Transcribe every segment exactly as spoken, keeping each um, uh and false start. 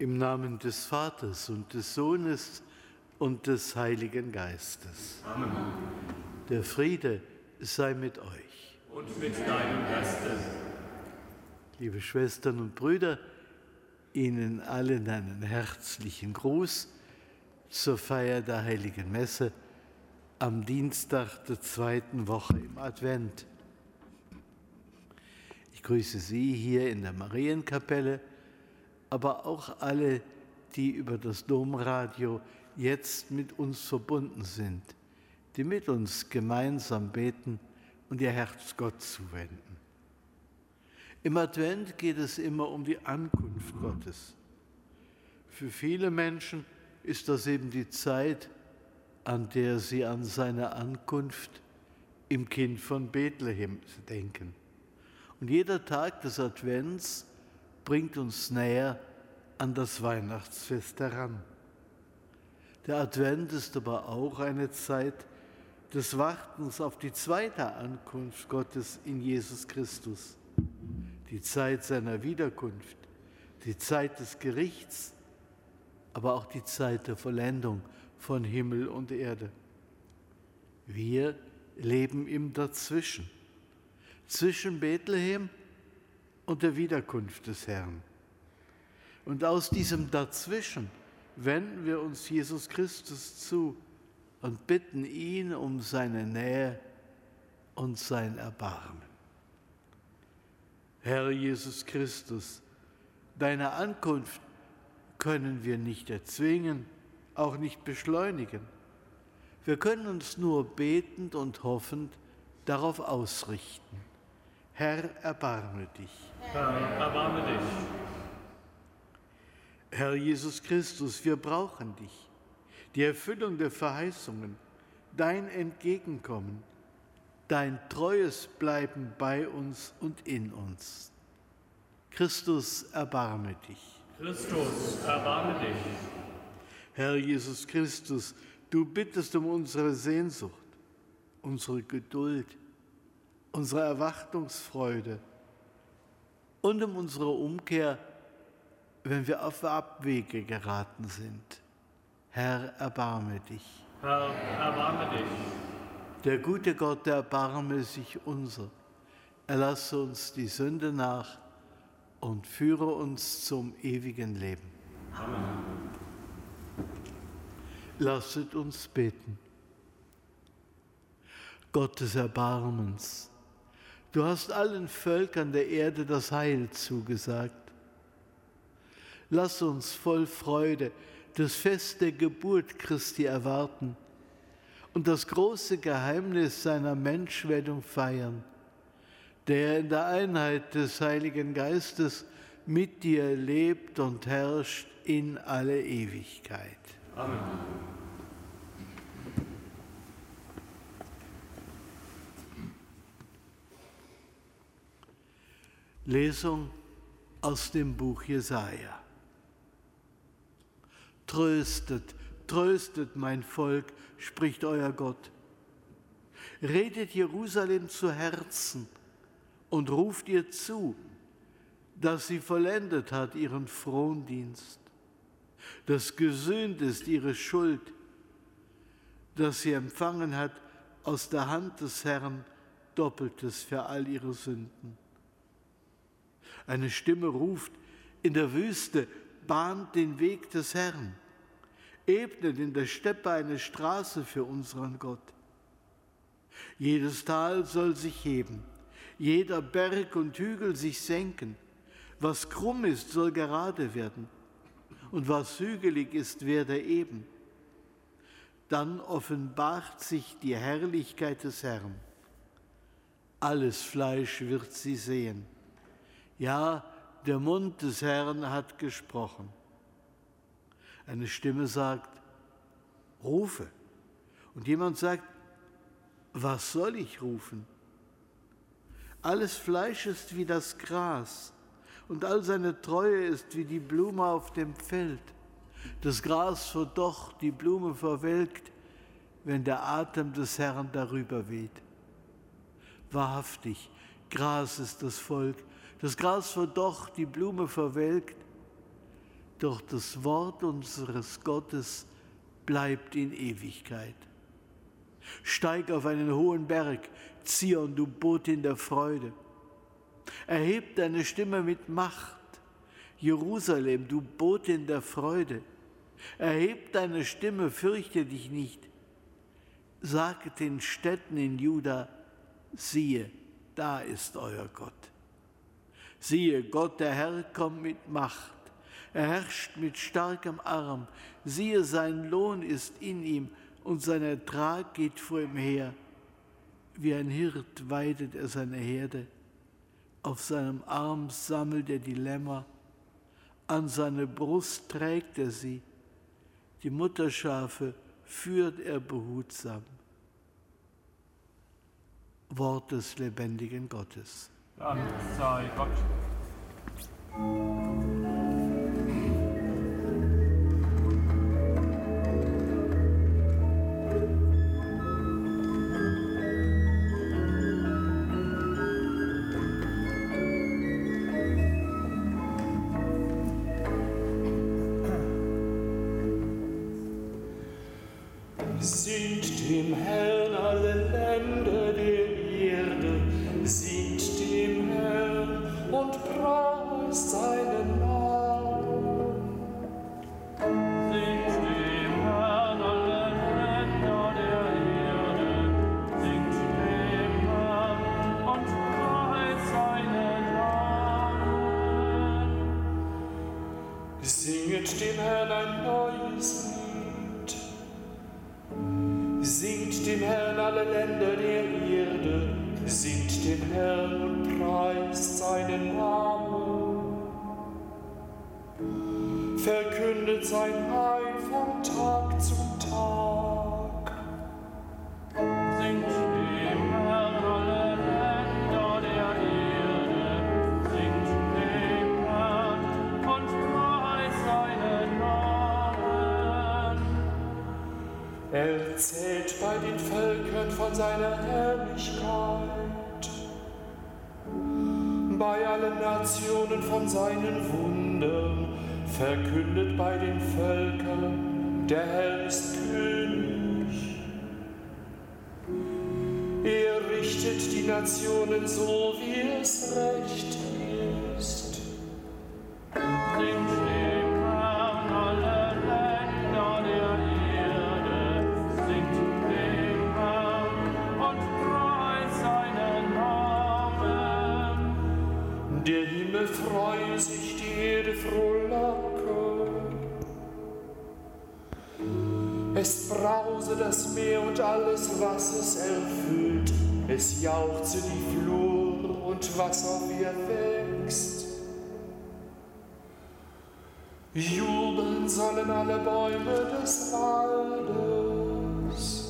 Im Namen des Vaters und des Sohnes und des Heiligen Geistes. Amen. Der Friede sei mit euch. Und mit deinem Geiste. Liebe Schwestern und Brüder, Ihnen allen einen herzlichen Gruß zur Feier der Heiligen Messe am Dienstag der zweiten Woche im Advent. Ich grüße Sie hier in der Marienkapelle, aber auch alle, die über das Domradio jetzt mit uns verbunden sind, die mit uns gemeinsam beten und ihr Herz Gott zuwenden. Im Advent geht es immer um die Ankunft Gottes. Für viele Menschen ist das eben die Zeit, an der sie an seine Ankunft im Kind von Bethlehem denken. Und jeder Tag des Advents bringt uns näher an das Weihnachtsfest heran. Der Advent ist aber auch eine Zeit des Wartens auf die zweite Ankunft Gottes in Jesus Christus, die Zeit seiner Wiederkunft, die Zeit des Gerichts, aber auch die Zeit der Vollendung von Himmel und Erde. Wir leben im Dazwischen, zwischen Bethlehem und der Wiederkunft des Herrn. Und aus diesem Dazwischen wenden wir uns Jesus Christus zu und bitten ihn um seine Nähe und sein Erbarmen. Herr Jesus Christus, deine Ankunft können wir nicht erzwingen, auch nicht beschleunigen. Wir können uns nur betend und hoffend darauf ausrichten. Herr, erbarme dich. Herr, erbarme dich. Herr Jesus Christus, wir brauchen dich, die Erfüllung der Verheißungen, dein Entgegenkommen, dein treues Bleiben bei uns und in uns. Christus, erbarme dich. Christus, erbarme dich. Herr Jesus Christus, du bittest um unsere Sehnsucht, unsere Geduld, unsere Erwartungsfreude und um unsere Umkehr, wenn wir auf Abwege geraten sind. Herr, erbarme dich. Herr, erbarme dich. Der gute Gott, der erbarme sich unser. Erlasse uns die Sünde nach und führe uns zum ewigen Leben. Amen. Lasset uns beten. Gott des Erbarmens, du hast allen Völkern der Erde das Heil zugesagt. Lass uns voll Freude das Fest der Geburt Christi erwarten und das große Geheimnis seiner Menschwerdung feiern, der in der Einheit des Heiligen Geistes mit dir lebt und herrscht in alle Ewigkeit. Amen. Lesung aus dem Buch Jesaja. Tröstet, tröstet mein Volk, spricht euer Gott. Redet Jerusalem zu Herzen und ruft ihr zu, dass sie vollendet hat ihren Frondienst, dass gesühnt ist ihre Schuld, dass sie empfangen hat aus der Hand des Herrn Doppeltes für all ihre Sünden. Eine Stimme ruft in der Wüste, bahnt den Weg des Herrn, ebnet in der Steppe eine Straße für unseren Gott. Jedes Tal soll sich heben, jeder Berg und Hügel sich senken. Was krumm ist, soll gerade werden, und was hügelig ist, werde eben. Dann offenbart sich die Herrlichkeit des Herrn. Alles Fleisch wird sie sehen. Ja, der Mund des Herrn hat gesprochen. Eine Stimme sagt, rufe. Und jemand sagt, was soll ich rufen? Alles Fleisch ist wie das Gras und all seine Treue ist wie die Blume auf dem Feld. Das Gras verdorrt, die Blume verwelkt, wenn der Atem des Herrn darüber weht. Wahrhaftig, Gras ist das Volk. Das Gras verdorrt, die Blume verwelkt. Doch das Wort unseres Gottes bleibt in Ewigkeit. Steig auf einen hohen Berg, Zion, du Botin der Freude. Erheb deine Stimme mit Macht, Jerusalem, du Botin der Freude. Erheb deine Stimme, fürchte dich nicht. Sag den Städten in Juda, siehe, da ist euer Gott. Siehe, Gott, der Herr, kommt mit Macht. Er herrscht mit starkem Arm. Siehe, sein Lohn ist in ihm und sein Ertrag geht vor ihm her. Wie ein Hirt weidet er seine Herde. Auf seinem Arm sammelt er die Lämmer. An seine Brust trägt er sie. Die Mutterschafe führt er behutsam. Wort des lebendigen Gottes. Dank sei Gott. Erzählt bei den Völkern von seiner Herrlichkeit, bei allen Nationen von seinen Wundern, verkündet bei den Völkern, der Herr ist König. Er richtet die Nationen so, wie es recht ist. Es brause das Meer und alles, was es erfüllt. Es jauchze die Flur und was auf ihr wächst. Jubeln sollen alle Bäume des Waldes.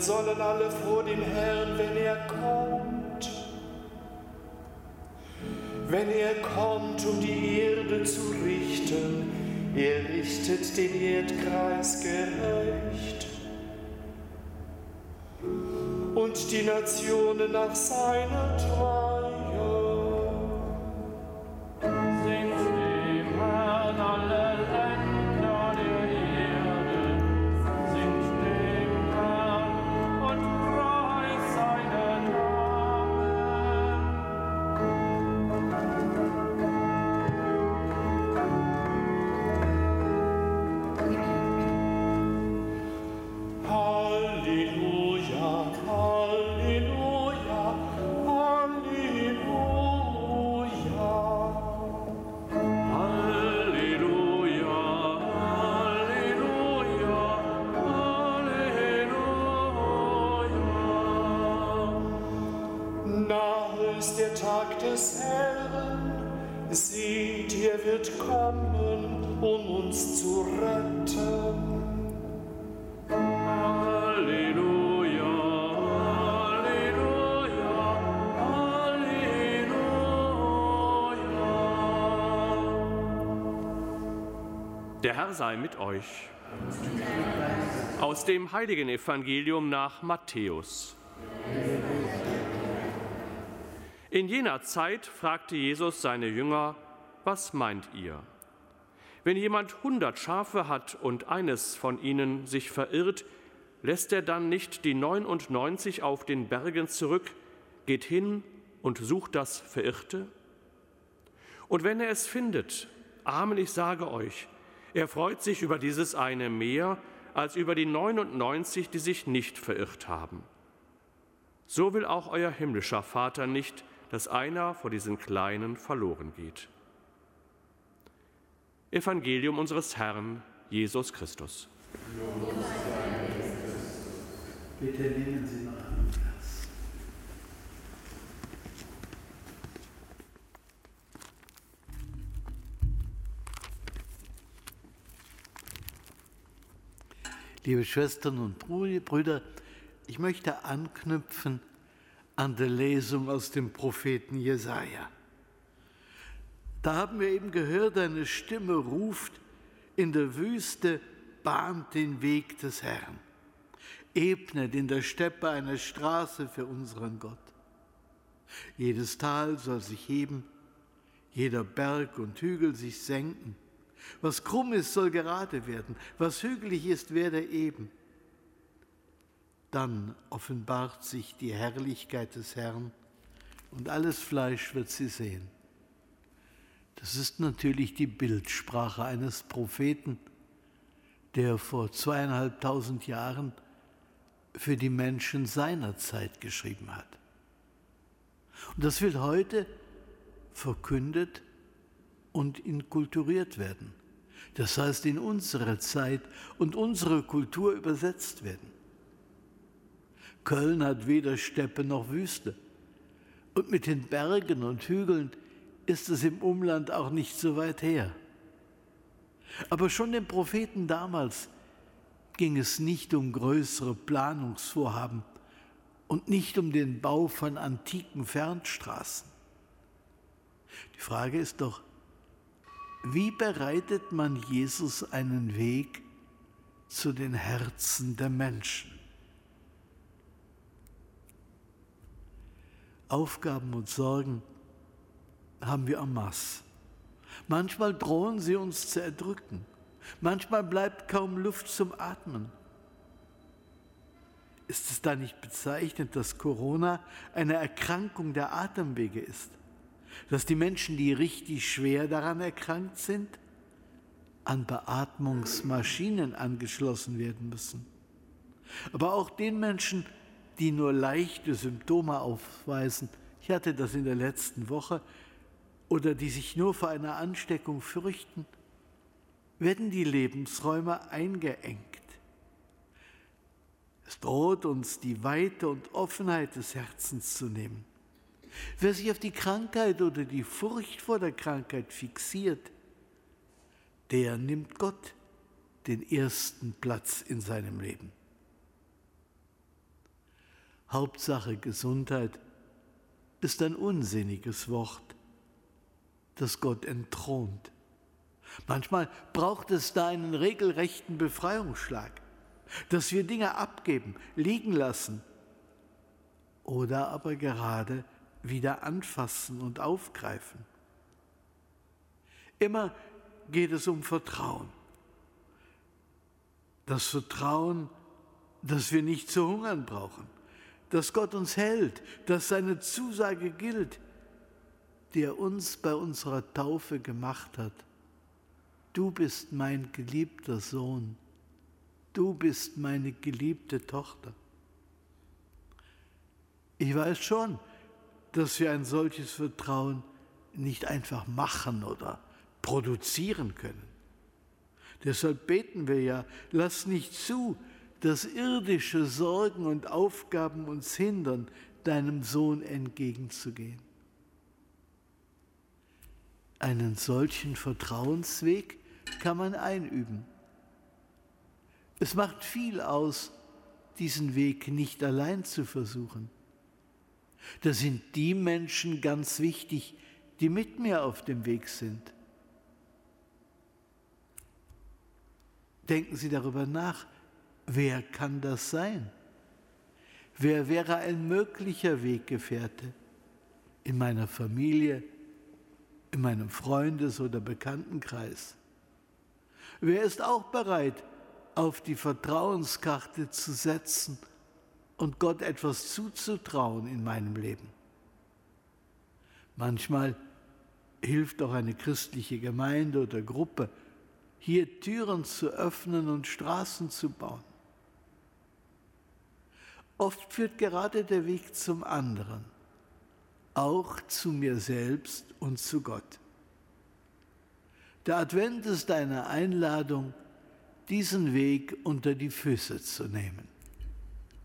Sollen alle vor dem Herrn, wenn er kommt. Wenn er kommt, um die Erde zu richten, er richtet den Erdkreis gerecht. Und die Nationen nach seiner Treue. Der Herr sei mit euch. Aus dem Heiligen Evangelium nach Matthäus. In jener Zeit fragte Jesus seine Jünger: Was meint ihr? Wenn jemand hundert Schafe hat und eines von ihnen sich verirrt, lässt er dann nicht die neunundneunzig auf den Bergen zurück, geht hin und sucht das Verirrte? Und wenn er es findet, amen, ich sage euch, er freut sich über dieses eine mehr als über die neunundneunzig, die sich nicht verirrt haben. So will auch euer himmlischer Vater nicht, dass einer von diesen Kleinen verloren geht. Evangelium unseres Herrn, Jesus Christus. Bitte nehmen Sie noch einen Platz. Liebe Schwestern und Brüder, ich möchte anknüpfen an der Lesung aus dem Propheten Jesaja. Da haben wir eben gehört, eine Stimme ruft: In der Wüste bahnt den Weg des Herrn, ebnet in der Steppe eine Straße für unseren Gott. Jedes Tal soll sich heben, jeder Berg und Hügel sich senken. Was krumm ist, soll gerade werden, was hügelig ist, werde eben. Dann offenbart sich die Herrlichkeit des Herrn und alles Fleisch wird sie sehen. Das ist natürlich die Bildsprache eines Propheten, der vor zweieinhalbtausend Jahren für die Menschen seiner Zeit geschrieben hat. Und das wird heute verkündet und inkulturiert werden. Das heißt, in unsere Zeit und unsere Kultur übersetzt werden. Köln hat weder Steppe noch Wüste. Und mit den Bergen und Hügeln ist es im Umland auch nicht so weit her. Aber schon dem Propheten damals ging es nicht um größere Planungsvorhaben und nicht um den Bau von antiken Fernstraßen. Die Frage ist doch, wie bereitet man Jesus einen Weg zu den Herzen der Menschen? Aufgaben und Sorgen haben wir en masse. Manchmal drohen sie uns zu erdrücken. Manchmal bleibt kaum Luft zum Atmen. Ist es da nicht bezeichnet, dass Corona eine Erkrankung der Atemwege ist? Dass die Menschen, die richtig schwer daran erkrankt sind, an Beatmungsmaschinen angeschlossen werden müssen. Aber auch den Menschen, die nur leichte Symptome aufweisen, ich hatte das in der letzten Woche, oder die sich nur vor einer Ansteckung fürchten, werden die Lebensräume eingeengt. Es droht uns, die Weite und Offenheit des Herzens zu nehmen. Wer sich auf die Krankheit oder die Furcht vor der Krankheit fixiert, der nimmt Gott den ersten Platz in seinem Leben. Hauptsache Gesundheit ist ein unsinniges Wort, das Gott entthront. Manchmal braucht es da einen regelrechten Befreiungsschlag, dass wir Dinge abgeben, liegen lassen oder aber gerade wieder anfassen und aufgreifen. Immer geht es um Vertrauen. Das Vertrauen, dass wir nicht zu hungern brauchen, dass Gott uns hält, dass seine Zusage gilt, die er uns bei unserer Taufe gemacht hat. Du bist mein geliebter Sohn, du bist meine geliebte Tochter. Ich weiß schon, dass wir ein solches Vertrauen nicht einfach machen oder produzieren können. Deshalb beten wir ja: Lass nicht zu, dass irdische Sorgen und Aufgaben uns hindern, deinem Sohn entgegenzugehen. Einen solchen Vertrauensweg kann man einüben. Es macht viel aus, diesen Weg nicht allein zu versuchen. Da sind die Menschen ganz wichtig, die mit mir auf dem Weg sind. Denken Sie darüber nach, wer kann das sein? Wer wäre ein möglicher Weggefährte? In meiner Familie, in meinem Freundes- oder Bekanntenkreis? Wer ist auch bereit, auf die Vertrauenskarte zu setzen und Gott etwas zuzutrauen in meinem Leben? Manchmal hilft auch eine christliche Gemeinde oder Gruppe, hier Türen zu öffnen und Straßen zu bauen. Oft führt gerade der Weg zum anderen, auch zu mir selbst und zu Gott. Der Advent ist eine Einladung, diesen Weg unter die Füße zu nehmen.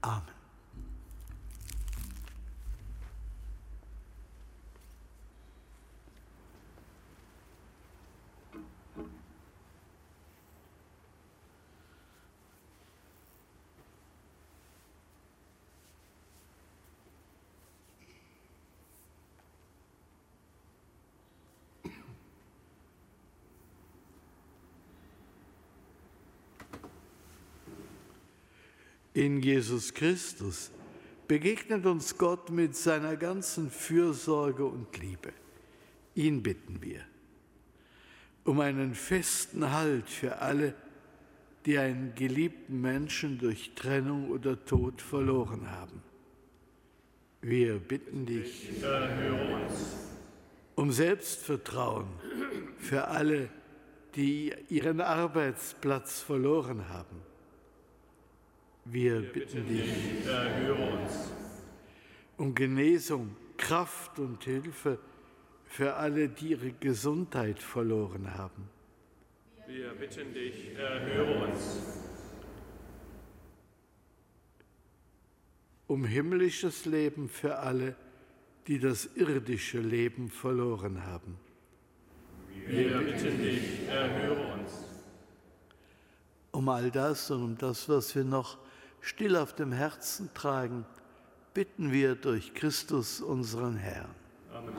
Amen. In Jesus Christus begegnet uns Gott mit seiner ganzen Fürsorge und Liebe. Ihn bitten wir um einen festen Halt für alle, die einen geliebten Menschen durch Trennung oder Tod verloren haben. Wir bitten dich um Selbstvertrauen für alle, die ihren Arbeitsplatz verloren haben. Wir bitten dich, erhöre uns. Um Genesung, Kraft und Hilfe für alle, die ihre Gesundheit verloren haben. Wir bitten dich, erhöre uns. Um himmlisches Leben für alle, die das irdische Leben verloren haben. Wir bitten dich, erhöre uns. Um all das und um das, was wir noch still auf dem Herzen tragen, bitten wir durch Christus, unseren Herrn. Amen.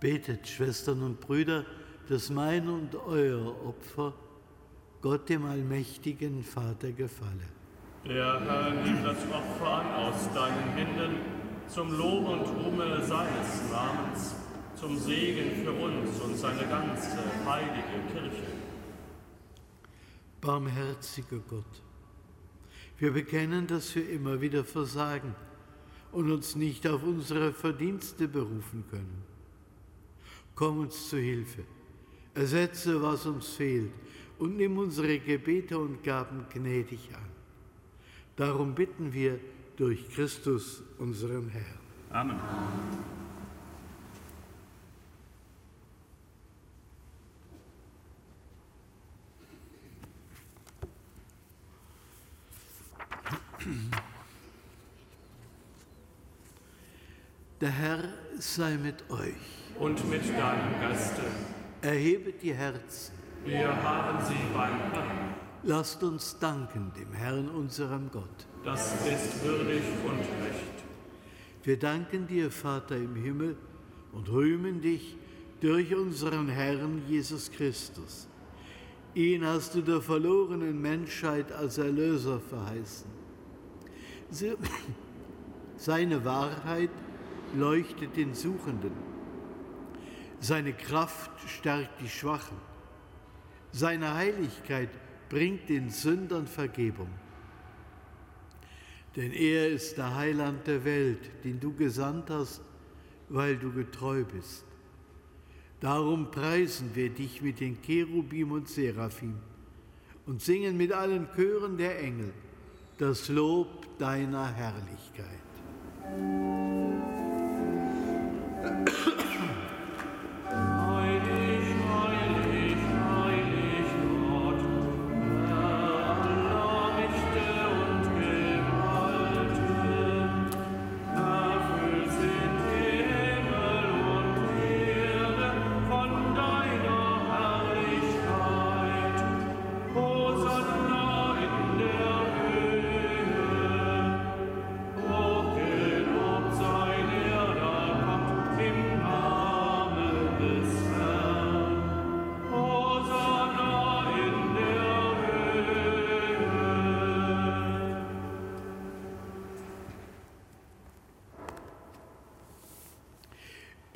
Betet, Schwestern und Brüder, dass mein und euer Opfer Gott, dem allmächtigen Vater, gefalle. Der Herr nimmt das Opfer an aus deinen Händen, zum Lob und Ruhme seines Namens, zum Segen für uns und seine ganze heilige Kirche. Barmherziger Gott, wir bekennen, dass wir immer wieder versagen und uns nicht auf unsere Verdienste berufen können. Komm uns zu Hilfe, Ersetze, was uns fehlt, und nimm unsere Gebete und Gaben gnädig an. Darum bitten wir durch Christus, unseren Herrn. Amen. Amen. Der Herr sei mit euch. Und mit deinem Geiste. Erhebet die Herzen. Wir haben sie beim Herrn. Lasst uns danken dem Herrn, unserem Gott. Das ist würdig und recht. Wir danken dir, Vater im Himmel, und rühmen dich durch unseren Herrn Jesus Christus. Ihn hast du der verlorenen Menschheit als Erlöser verheißen. Seine Wahrheit leuchtet den Suchenden. Seine Kraft stärkt die Schwachen. Seine Heiligkeit bringt den Sündern Vergebung. Denn er ist der Heiland der Welt, den du gesandt hast, weil du getreu bist. Darum preisen wir dich mit den Cherubim und Seraphim und singen mit allen Chören der Engel das Lob deiner Herrlichkeit.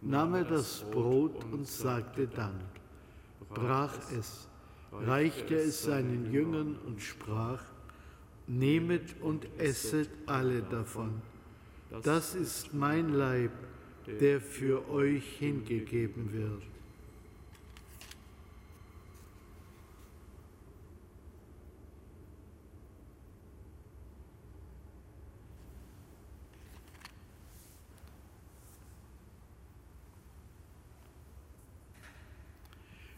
nahm er das Brot und sagte Dank, brach es, reichte es seinen Jüngern und sprach: Nehmet und esset alle davon. Das ist mein Leib, der für euch hingegeben wird.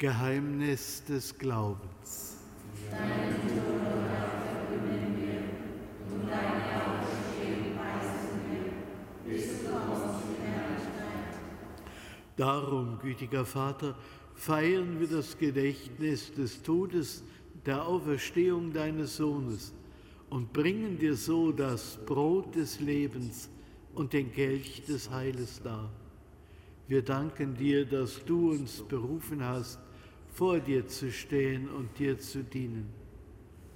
Geheimnis des Glaubens. Deinen Tod, O Herr, verkünden wir, und dein Auferstehen preisen wir, bis du kommst in Herrlichkeit. Darum, gütiger Vater, feiern wir das Gedächtnis des Todes, der Auferstehung deines Sohnes und bringen dir so das Brot des Lebens und den Kelch des Heiles dar. Wir danken dir, dass du uns berufen hast, vor dir zu stehen und dir zu dienen.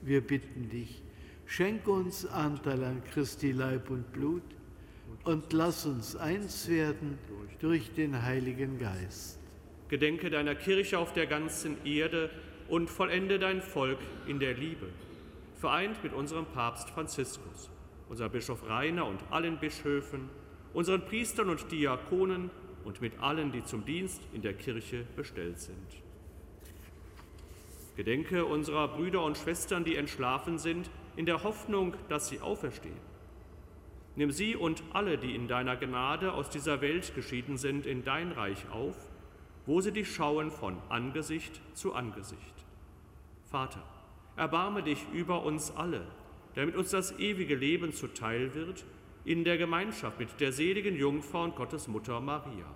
Wir bitten dich, schenke uns Anteil an Christi Leib und Blut und lass uns eins werden durch den Heiligen Geist. Gedenke deiner Kirche auf der ganzen Erde und vollende dein Volk in der Liebe, vereint mit unserem Papst Franziskus, unser Bischof Rainer und allen Bischöfen, unseren Priestern und Diakonen und mit allen, die zum Dienst in der Kirche bestellt sind. Gedenke unserer Brüder und Schwestern, die entschlafen sind in der Hoffnung, dass sie auferstehen. Nimm sie und alle, die in deiner Gnade aus dieser Welt geschieden sind, in dein Reich auf, wo sie dich schauen von Angesicht zu Angesicht. Vater, erbarme dich über uns alle, damit uns das ewige Leben zuteil wird, in der Gemeinschaft mit der seligen Jungfrau und Gottesmutter Maria,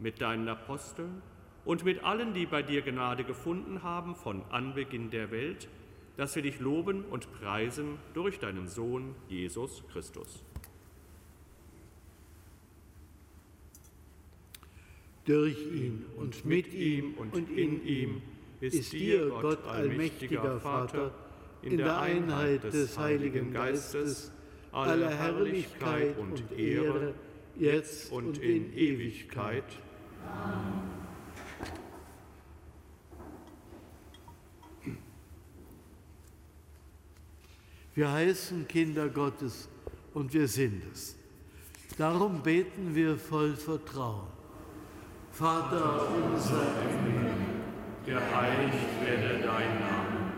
mit deinen Aposteln und mit allen, die bei dir Gnade gefunden haben von Anbeginn der Welt, dass wir dich loben und preisen durch deinen Sohn Jesus Christus. Durch ihn und mit ihm und in ihm ist dir, Gott, allmächtiger Vater, in der Einheit des Heiligen Geistes, aller Herrlichkeit und Ehre, jetzt und in Ewigkeit. Amen. Wir heißen Kinder Gottes und wir sind es. Darum beten wir voll Vertrauen. Vater unser im Himmel, geheiligt werde dein Name,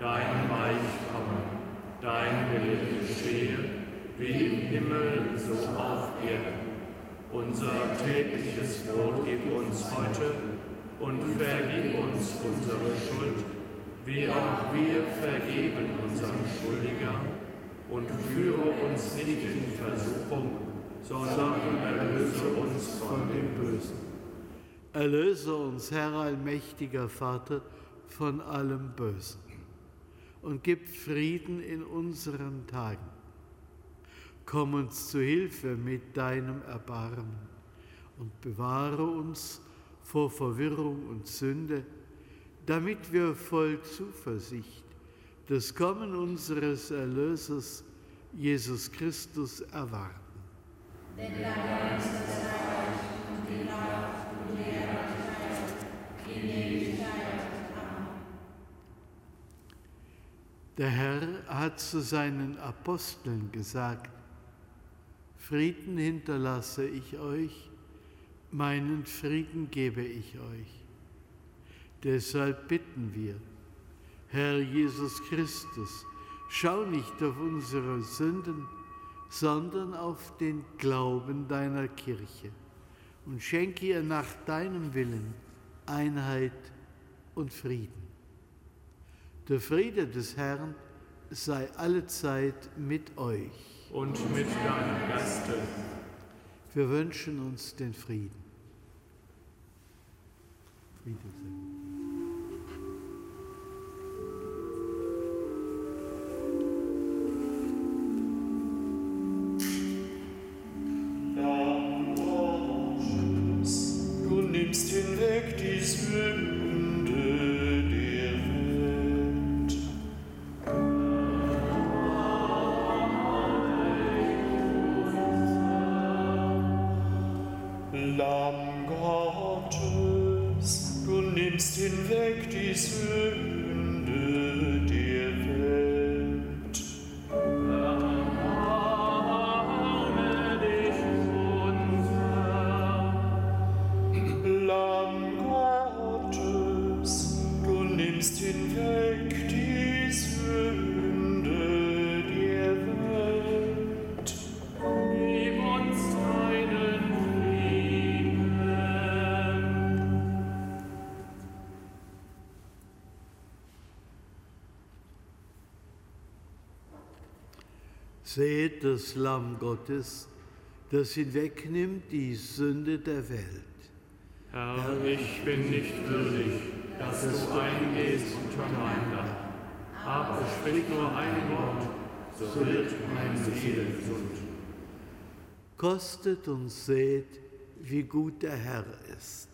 dein Reich komme, dein Wille geschehe, wie im Himmel so auf Erden. Unser tägliches Brot gib uns heute und vergib uns unsere Schuld, wie auch wir vergeben unseren Schuldigern, und führe uns nicht in Versuchung, sondern erlöse uns von dem Bösen. Erlöse uns, Herr, allmächtiger Vater, von allem Bösen und gib Frieden in unseren Tagen. Komm uns zu Hilfe mit deinem Erbarmen und bewahre uns vor Verwirrung und Sünde, damit wir voll Zuversicht das Kommen unseres Erlösers, Jesus Christus, erwarten. Denn dein ist das Reich und die Kraft und die Herrlichkeit in Ewigkeit. Amen. Der Herr hat zu seinen Aposteln gesagt: Frieden hinterlasse ich euch, meinen Frieden gebe ich euch. Deshalb bitten wir, Herr Jesus Christus, schau nicht auf unsere Sünden, sondern auf den Glauben deiner Kirche und schenke ihr nach deinem Willen Einheit und Frieden. Der Friede des Herrn sei allezeit mit euch. Und mit deinem Geiste. Wir wünschen uns den Frieden. Wiedersehen. Seht das Lamm Gottes, das hinwegnimmt die Sünde der Welt. Herr, ich bin nicht würdig, dass du eingehst unter mein Dach. Aber sprich nur ein Wort, so wird mein Seele gesund. Kostet und seht, wie gut der Herr ist.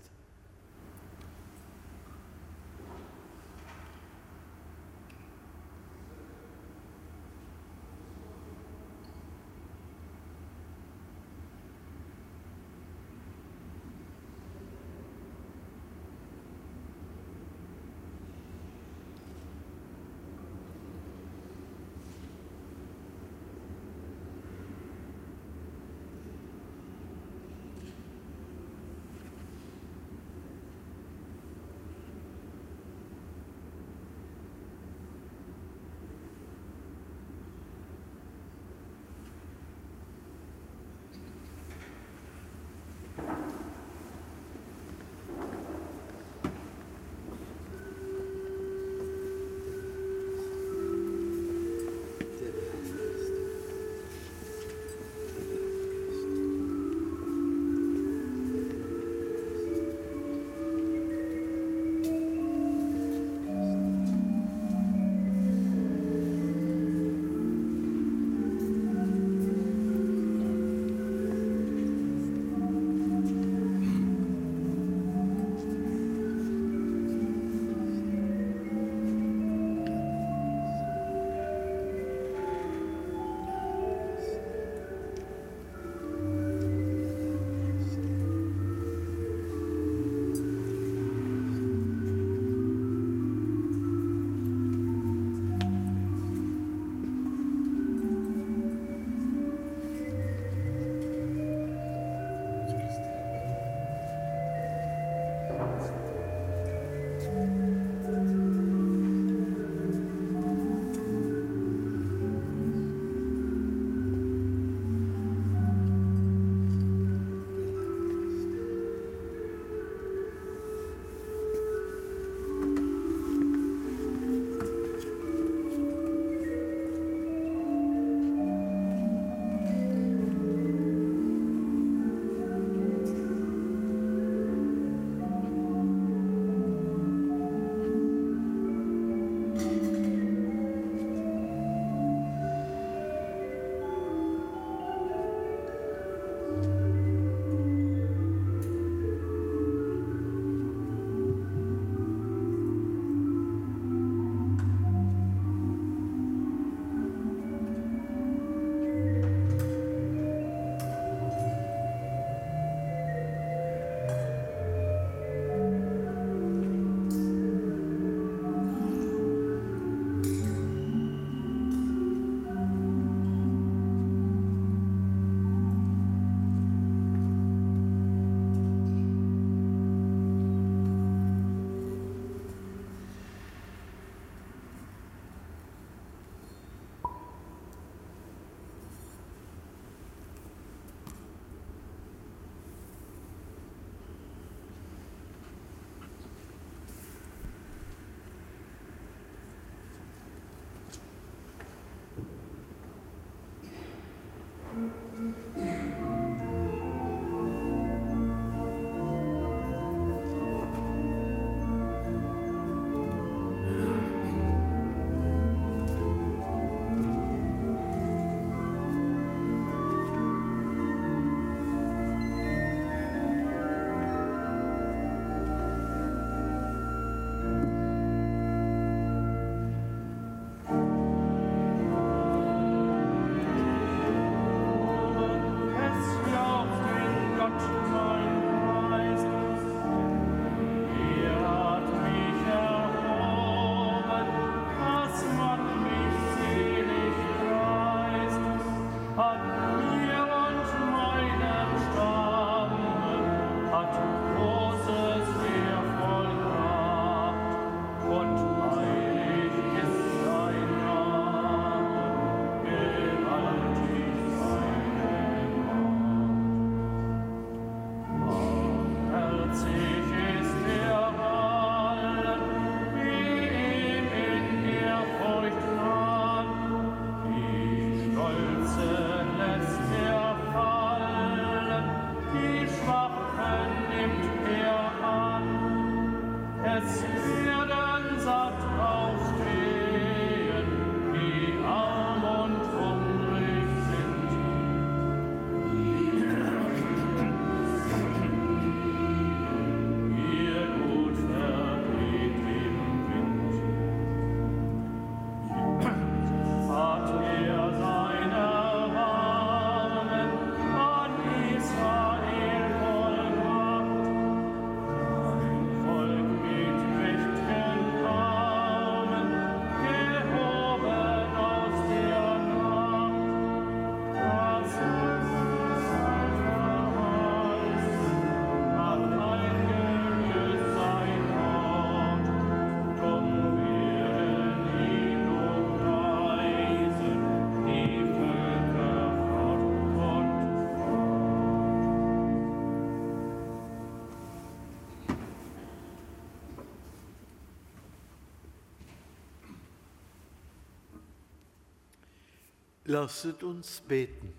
Lasset uns beten.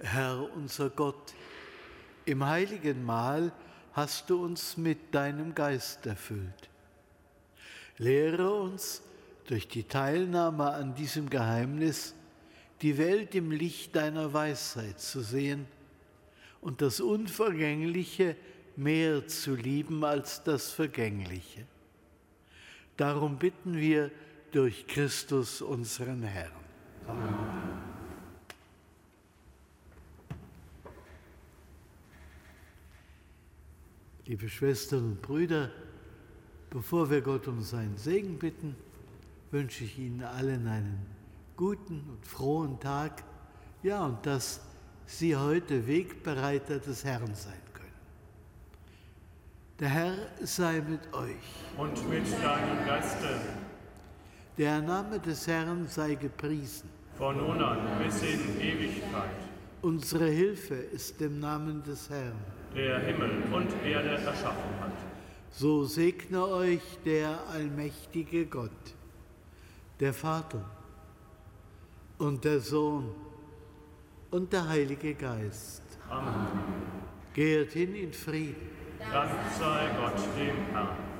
Herr, unser Gott, im heiligen Mahl hast du uns mit deinem Geist erfüllt. Lehre uns durch die Teilnahme an diesem Geheimnis, die Welt im Licht deiner Weisheit zu sehen und das Unvergängliche mehr zu lieben als das Vergängliche. Darum bitten wir, durch Christus, unseren Herrn. Amen. Liebe Schwestern und Brüder, bevor wir Gott um seinen Segen bitten, wünsche ich Ihnen allen einen guten und frohen Tag, ja, und dass Sie heute Wegbereiter des Herrn sein können. Der Herr sei mit euch. Und mit deinem Geiste. Der Name des Herrn sei gepriesen. Von nun an bis in Ewigkeit. Unsere Hilfe ist im Namen des Herrn, der Himmel und Erde erschaffen hat. So segne euch der allmächtige Gott, der Vater und der Sohn und der Heilige Geist. Amen. Geht hin in Frieden. Dank sei Gott dem Herrn.